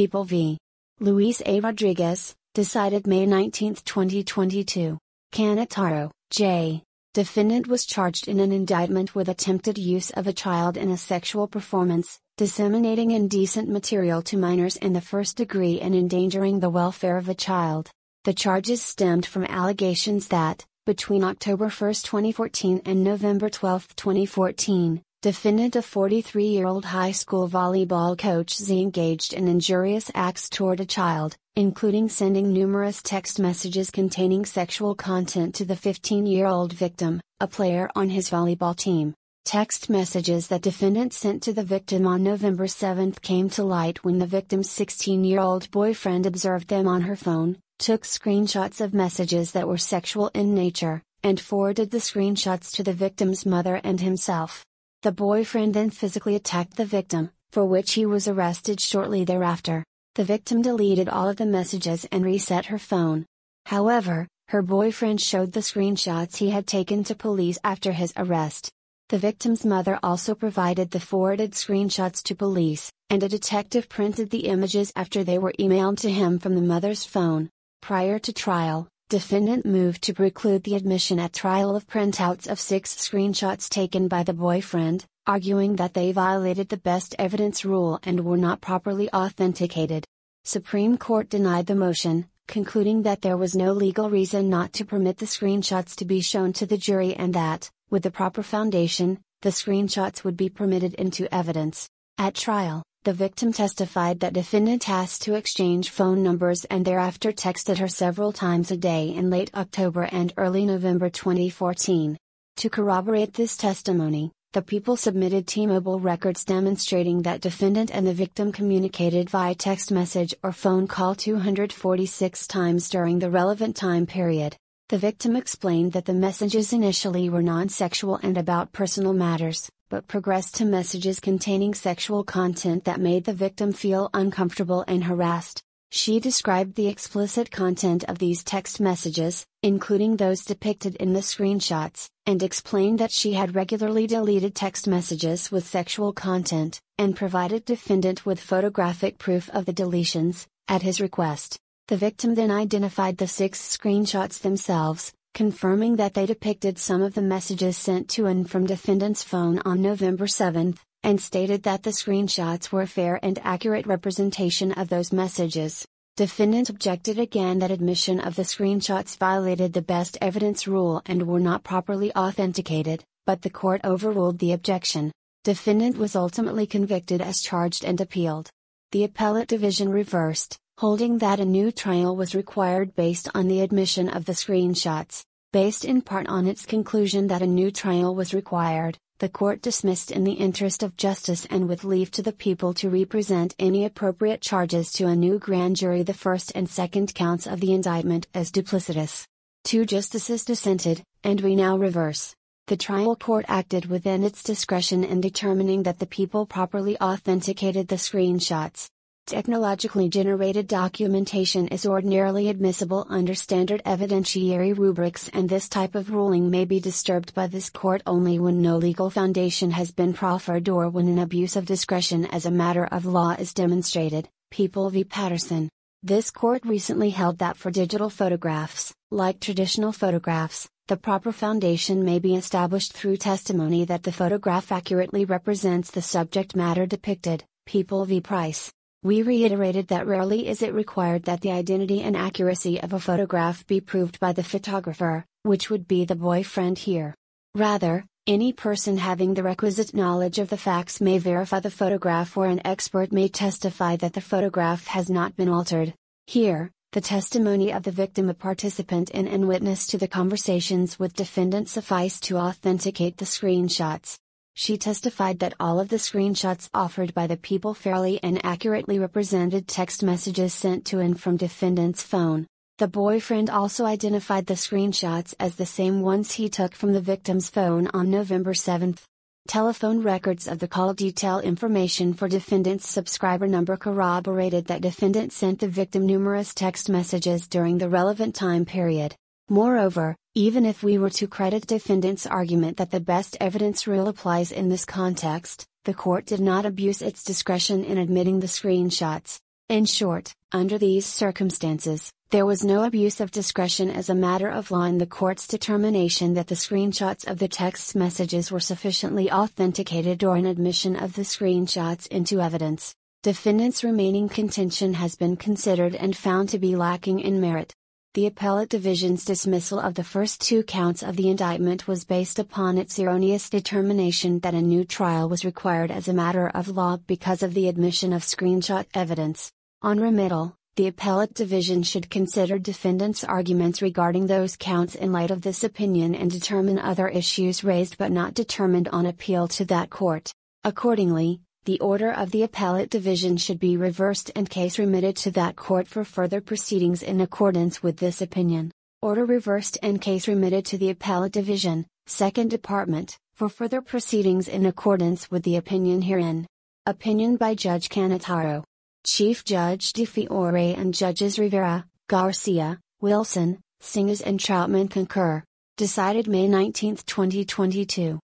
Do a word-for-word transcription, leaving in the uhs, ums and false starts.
People v. Luis A. Rodriguez, decided May nineteenth twenty twenty-two. Cannataro, J. Defendant was charged in an indictment with attempted use of a child in a sexual performance, disseminating indecent material to minors in the first degree and endangering the welfare of a child. The charges stemmed from allegations that, between October first twenty fourteen and November twelfth twenty fourteen, defendant, a forty-three-year-old high school volleyball coach, Z engaged in injurious acts toward a child, including sending numerous text messages containing sexual content to the fifteen-year-old victim, a player on his volleyball team. Text messages that defendant sent to the victim on November seventh came to light when the victim's sixteen-year-old boyfriend observed them on her phone, took screenshots of messages that were sexual in nature, and forwarded the screenshots to the victim's mother and himself. The boyfriend then physically attacked the victim, for which he was arrested shortly thereafter. The victim deleted all of the messages and reset her phone. However, her boyfriend showed the screenshots he had taken to police after his arrest. The victim's mother also provided the forwarded screenshots to police, and a detective printed the images after they were emailed to him from the mother's phone. Prior to trial, defendant moved to preclude the admission at trial of printouts of six screenshots taken by the boyfriend, arguing that they violated the best evidence rule and were not properly authenticated. Supreme Court denied the motion, concluding that there was no legal reason not to permit the screenshots to be shown to the jury and that, with the proper foundation, the screenshots would be permitted into evidence. At trial, the victim testified that defendant asked to exchange phone numbers and thereafter texted her several times a day in late October and early November twenty fourteen. To corroborate this testimony, the people submitted T-Mobile records demonstrating that defendant and the victim communicated via text message or phone call two hundred forty-six times during the relevant time period. The victim explained that the messages initially were non-sexual and about personal matters, but progressed to messages containing sexual content that made the victim feel uncomfortable and harassed. She described the explicit content of these text messages, including those depicted in the screenshots, and explained that she had regularly deleted text messages with sexual content, and provided defendant with photographic proof of the deletions, at his request. The victim then identified the six screenshots themselves, confirming that they depicted some of the messages sent to and from defendant's phone on November seventh, and stated that the screenshots were a fair and accurate representation of those messages. Defendant objected again that admission of the screenshots violated the best evidence rule and were not properly authenticated, but the court overruled the objection. Defendant was ultimately convicted as charged and appealed. The appellate division reversed, holding that a new trial was required based on the admission of the screenshots. Based in part on its conclusion that a new trial was required, the court dismissed in the interest of justice and with leave to the people to represent any appropriate charges to a new grand jury the first and second counts of the indictment as duplicitous. Two justices dissented, and we now reverse. The trial court acted within its discretion in determining that the people properly authenticated the screenshots. Technologically generated documentation is ordinarily admissible under standard evidentiary rubrics, and this type of ruling may be disturbed by this court only when no legal foundation has been proffered or when an abuse of discretion as a matter of law is demonstrated. People v. Patterson. This court recently held that for digital photographs, like traditional photographs, the proper foundation may be established through testimony that the photograph accurately represents the subject matter depicted. People v. Price. We reiterated that rarely is it required that the identity and accuracy of a photograph be proved by the photographer, which would be the boyfriend here. Rather, any person having the requisite knowledge of the facts may verify the photograph, or an expert may testify that the photograph has not been altered. Here, the testimony of the victim, a participant in and witness to the conversations with defendant, sufficed to authenticate the screenshots. She testified that all of the screenshots offered by the people fairly and accurately represented text messages sent to and from defendant's phone. The boyfriend also identified the screenshots as the same ones he took from the victim's phone on November seventh. Telephone records of the call detail information for defendant's subscriber number corroborated that defendant sent the victim numerous text messages during the relevant time period. Moreover, even if we were to credit defendant's argument that the best evidence rule applies in this context, the court did not abuse its discretion in admitting the screenshots. In short, under these circumstances, there was no abuse of discretion as a matter of law in the court's determination that the screenshots of the text messages were sufficiently authenticated or an admission of the screenshots into evidence. Defendant's remaining contention has been considered and found to be lacking in merit. The appellate division's dismissal of the first two counts of the indictment was based upon its erroneous determination that a new trial was required as a matter of law because of the admission of screenshot evidence. On remittal, the appellate division should consider defendants' arguments regarding those counts in light of this opinion and determine other issues raised but not determined on appeal to that court. Accordingly, the order of the appellate division should be reversed and case remitted to that court for further proceedings in accordance with this opinion. Order reversed and case remitted to the appellate division, Second Department, for further proceedings in accordance with the opinion herein. Opinion by Judge Cannataro. Chief Judge DeFiore and Judges Rivera, Garcia, Wilson, Singhas and Troutman concur. Decided May nineteenth, twenty twenty-two.